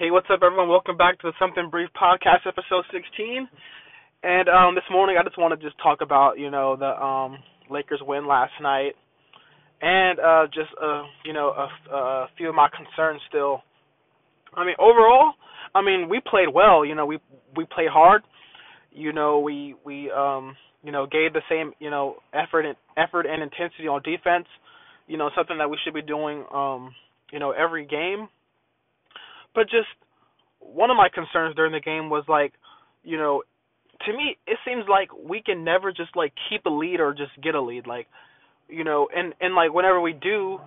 Hey, what's up, everyone? Welcome back to the Something Brief Podcast, episode 16. And this morning, I just want to talk about, the Lakers win last night, and a few of my concerns still. Overall, we played well. We played hard. We gave the same effort and intensity on defense. Something that we should be doing. Every game. But just one of my concerns during the game was, to me, it seems like we can never just, keep a lead or just get a lead. And whenever we do,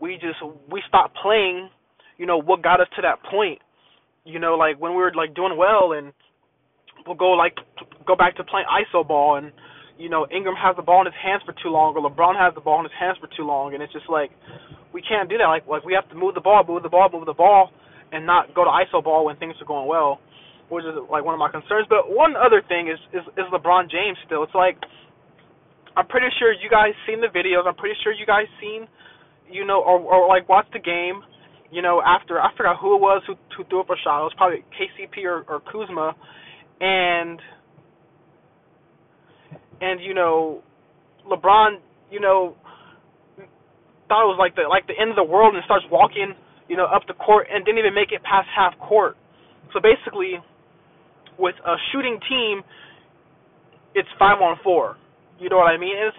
we stop playing, what got us to that point. When we were, doing well and we'll go back to playing iso ball and, Ingram has the ball in his hands for too long or LeBron has the ball in his hands for too long. And it's just we can't do that. We have to move the ball. And not go to iso ball when things are going well, which is one of my concerns. But one other thing is LeBron James still. It's I'm pretty sure you guys seen the videos. I'm pretty sure you guys seen, or watched the game, after I forgot who it was who threw up a shot. It was probably KCP or Kuzma, and LeBron, thought it was the end of the world and starts walking. Up the court and didn't even make it past half court. So basically, with a shooting team, it's 5-on-4. You know what I mean? And it's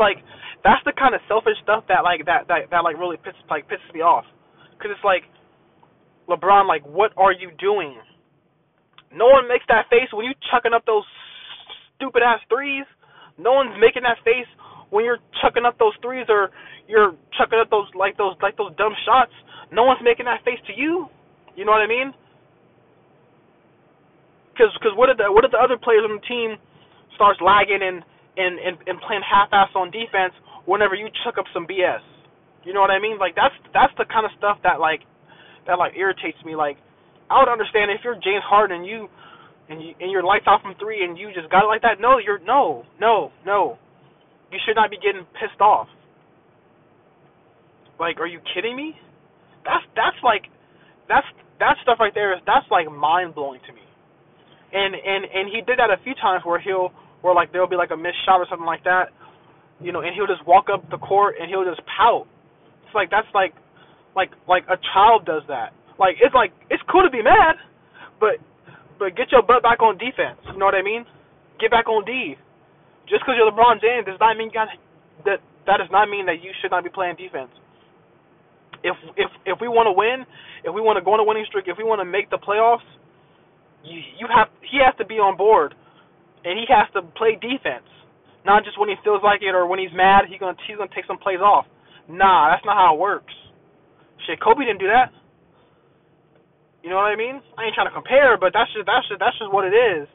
that's the kind of selfish stuff that really pisses me off. Cause it's LeBron, what are you doing? No one makes that face when you chucking up those stupid ass threes. No one's making that face when you're chucking up those threes or you're chucking up those dumb shots. No one's making that face to you. You know what I mean? Because what if the other players on the team starts lagging and playing half-ass on defense whenever you chuck up some BS? You know what I mean? That's the kind of stuff that irritates me. I would understand if you're James Harden and you're lights out from three and you just got it like that. No, you're no. You should not be getting pissed off. Are you kidding me? That stuff right there is mind blowing to me. And he did that a few times where there'll be a missed shot or something like that, and he'll just walk up the court and he'll just pout. It's that's a child does that. It's cool to be mad, but get your butt back on defense. You know what I mean? Get back on D. Just because you're LeBron James does not mean that does not mean that you should not be playing defense. If we want to win, if we want to go on a winning streak, if we want to make the playoffs, he has to be on board, and he has to play defense, not just when he feels like it or when he's mad. He's gonna take some plays off. Nah, that's not how it works. Shit, Kobe didn't do that. You know what I mean? I ain't trying to compare, but that's just what it is.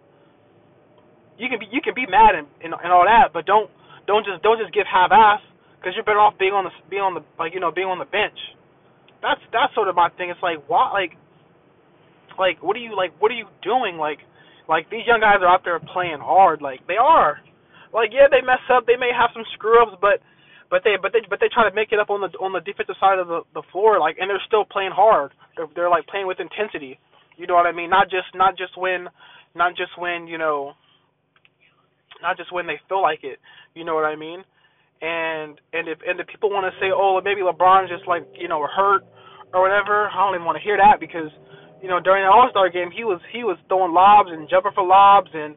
You can be mad and all that, but don't just give half-ass because you're better off being on the bench. That's sort of my thing. It's why, what are you doing? These young guys are out there playing hard. They are. Yeah, they mess up. They may have some screw ups, but they try to make it up on the defensive side of the floor. And they're still playing hard. They're playing with intensity. You know what I mean? Not just when they feel like it. You know what I mean? And if people want to say, oh, maybe LeBron's just hurt or whatever, I don't even want to hear that because during the All-Star game he was throwing lobs and jumping for lobs and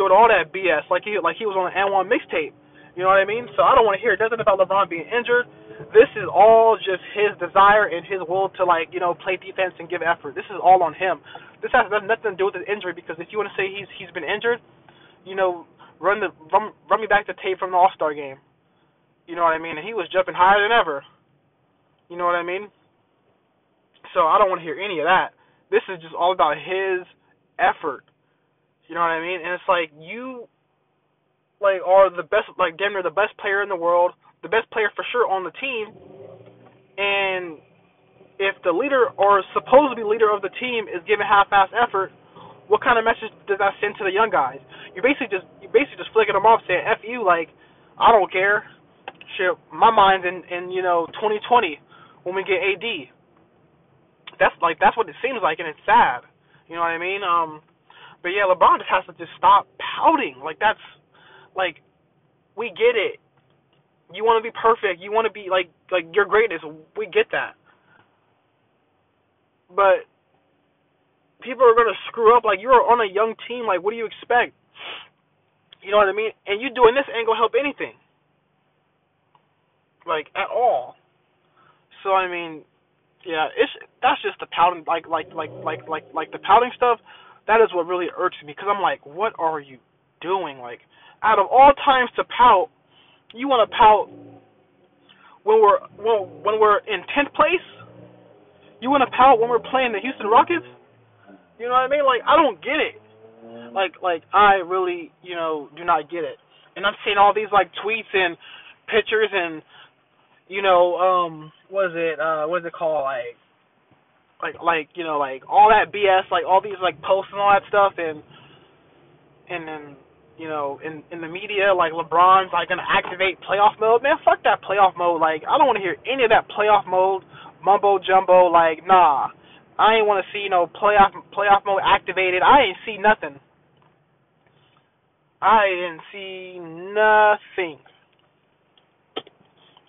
doing all that BS he was on an N1 mixtape. You know what I mean? So I don't want to hear nothing about LeBron being injured. This is all just his desire and his will to play defense and give effort. This is all on him. This has nothing to do with his injury because if you want to say he's been injured, run me back the tape from the All-Star game. You know what I mean? And he was jumping higher than ever. You know what I mean? So I don't want to hear any of that. This is just all about his effort. You know what I mean? And it's you are the best, damn near the best player in the world, the best player for sure on the team. And if the leader or supposed to be leader of the team is giving half-assed effort, what kind of message does that send to the young guys? You're basically just flicking them off saying, F you, I don't care. Shit, my mind's in 2020 when we get AD. that's what it seems like, and it's sad. You know what I mean? But yeah, LeBron just has to just stop pouting. We get it. You want to be perfect. You want to be like your greatness. We get that. But people are gonna screw up. Like, you're on a young team. Like, what do you expect? You know what I mean? And you doing this ain't gonna help anything. Like, at all. So I mean, yeah, that's just the pouting, like the pouting stuff. That is what really irks me, because I'm like, what are you doing? Like, out of all times to pout, you want to pout when we're in 10th place? You want to pout when we're playing the Houston Rockets? You know what I mean? Like, I don't get it. Like I really, do not get it. And I'm seeing all these tweets and pictures and all that BS, all these posts and all that stuff, and then in the media, LeBron's gonna activate playoff mode. Man, fuck that playoff mode. I don't want to hear any of that playoff mode mumbo jumbo. Nah, I ain't want to see playoff mode activated. I didn't see nothing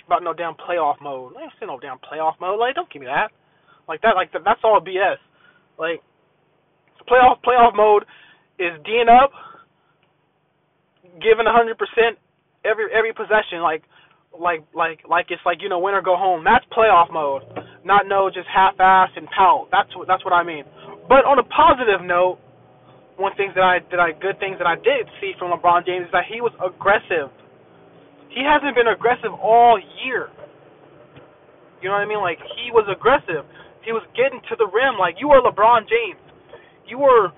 about no damn playoff mode. I ain't seen no damn playoff mode. Don't give me that. That's all BS. Playoff mode is D'ing up, giving 100% every possession. It's win or go home. That's playoff mode. Not just half-ass and pout. That's what I mean. But on a positive note, good things that I did see from LeBron James is that he was aggressive. He hasn't been aggressive all year. You know what I mean? He was aggressive. He was getting to the rim. You are LeBron James. You are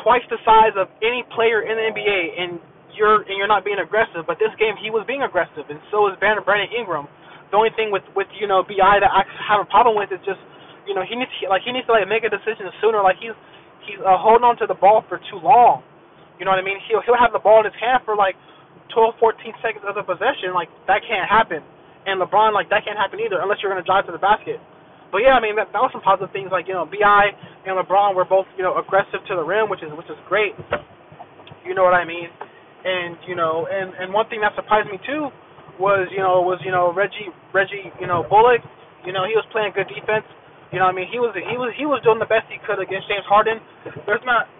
twice the size of any player in the NBA, and you're not being aggressive. But this game, he was being aggressive, and so is Brandon Ingram. The only thing with BI that I have a problem with is just he needs to make a decision sooner. He's holding on to the ball for too long. You know what I mean? He'll have the ball in his hand for 12, 14 seconds of the possession. That can't happen. And LeBron, that can't happen either, unless you're going to drive to the basket. But yeah, I mean, that was some positive things. B.I. and LeBron were both, aggressive to the rim, which is great. You know what I mean? And and one thing that surprised me too was Reggie Bullock. He was playing good defense. You know what I mean? He was doing the best he could against James Harden. There's not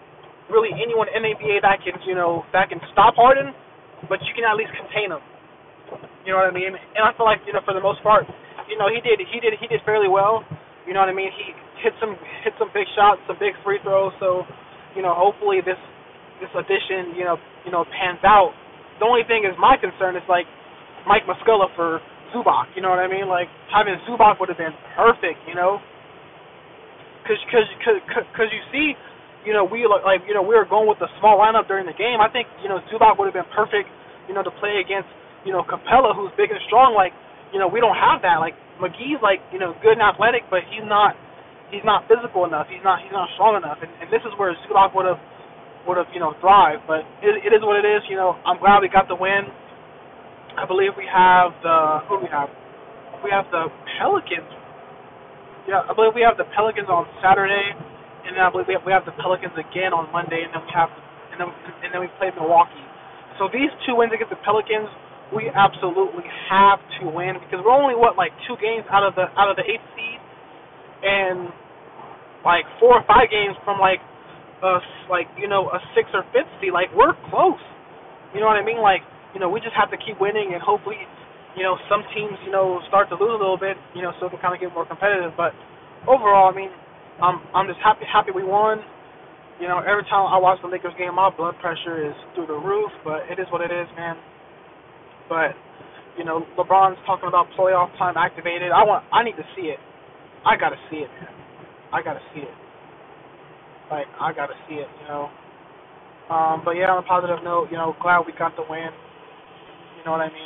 really anyone in the NBA that can stop Harden, but you can at least contain him. You know what I mean? And I feel for the most part, he did fairly well. You know what I mean? He hit some big shots, some big free throws. So, hopefully this addition, pans out. The only thing is, my concern is Mike Muscala for Zubac. You know what I mean? Having Zubac would have been perfect. Because you see. We were going with a small lineup during the game. I think, Zubac would have been perfect, to play against, Capella, who's big and strong. We don't have that. McGee's, good and athletic, but he's not physical enough. He's not strong enough. And this is where Zubac would have, thrived. But it is what it is. I'm glad we got the win. I believe we have who do we have? We have the Pelicans. Yeah, I believe we have the Pelicans on Saturday. And then I believe we have the Pelicans again on Monday, and then we play Milwaukee. So these two wins against the Pelicans, we absolutely have to win, because we're only two games out of the 8th seed, and 4 or 5 games from a 6th or 5th seed. We're close. You know what I mean? We just have to keep winning, and hopefully, some teams start to lose a little bit, so it can kind of get more competitive. But overall, I mean, I'm just happy we won. Every time I watch the Lakers game, my blood pressure is through the roof, but it is what it is, man. But, LeBron's talking about playoff time activated. I need to see it. I got to see it, man. I got to see it. I got to see it, But, yeah, on a positive note, glad we got the win. You know what I mean?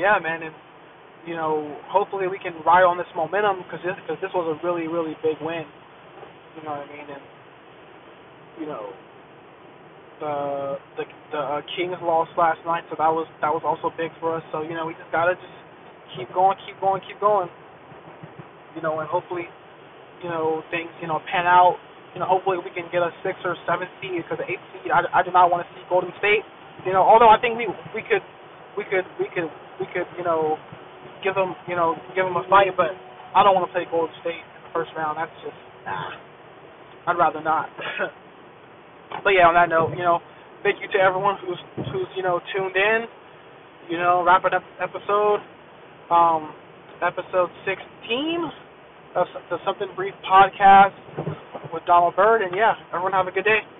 Yeah, man, and hopefully we can ride on this momentum, because this was a really, really big win. You know what I mean? And, the Kings lost last night, so that was also big for us. So, we just gotta keep going. you know, and hopefully, you know, things, you know, pan out. You know, hopefully we can get a 6 or 7 seed, because the 8 seed, I do not want to see Golden State. You know, although I think we could you know, give them a fight, but I don't want to play Golden State in the first round. That's just I'd rather not. But yeah, on that note, you know, thank you to everyone who's you know, tuned in. You know, wrapping up episode 16 of the Something Brief Podcast with Donald Byrd, and yeah, everyone have a good day.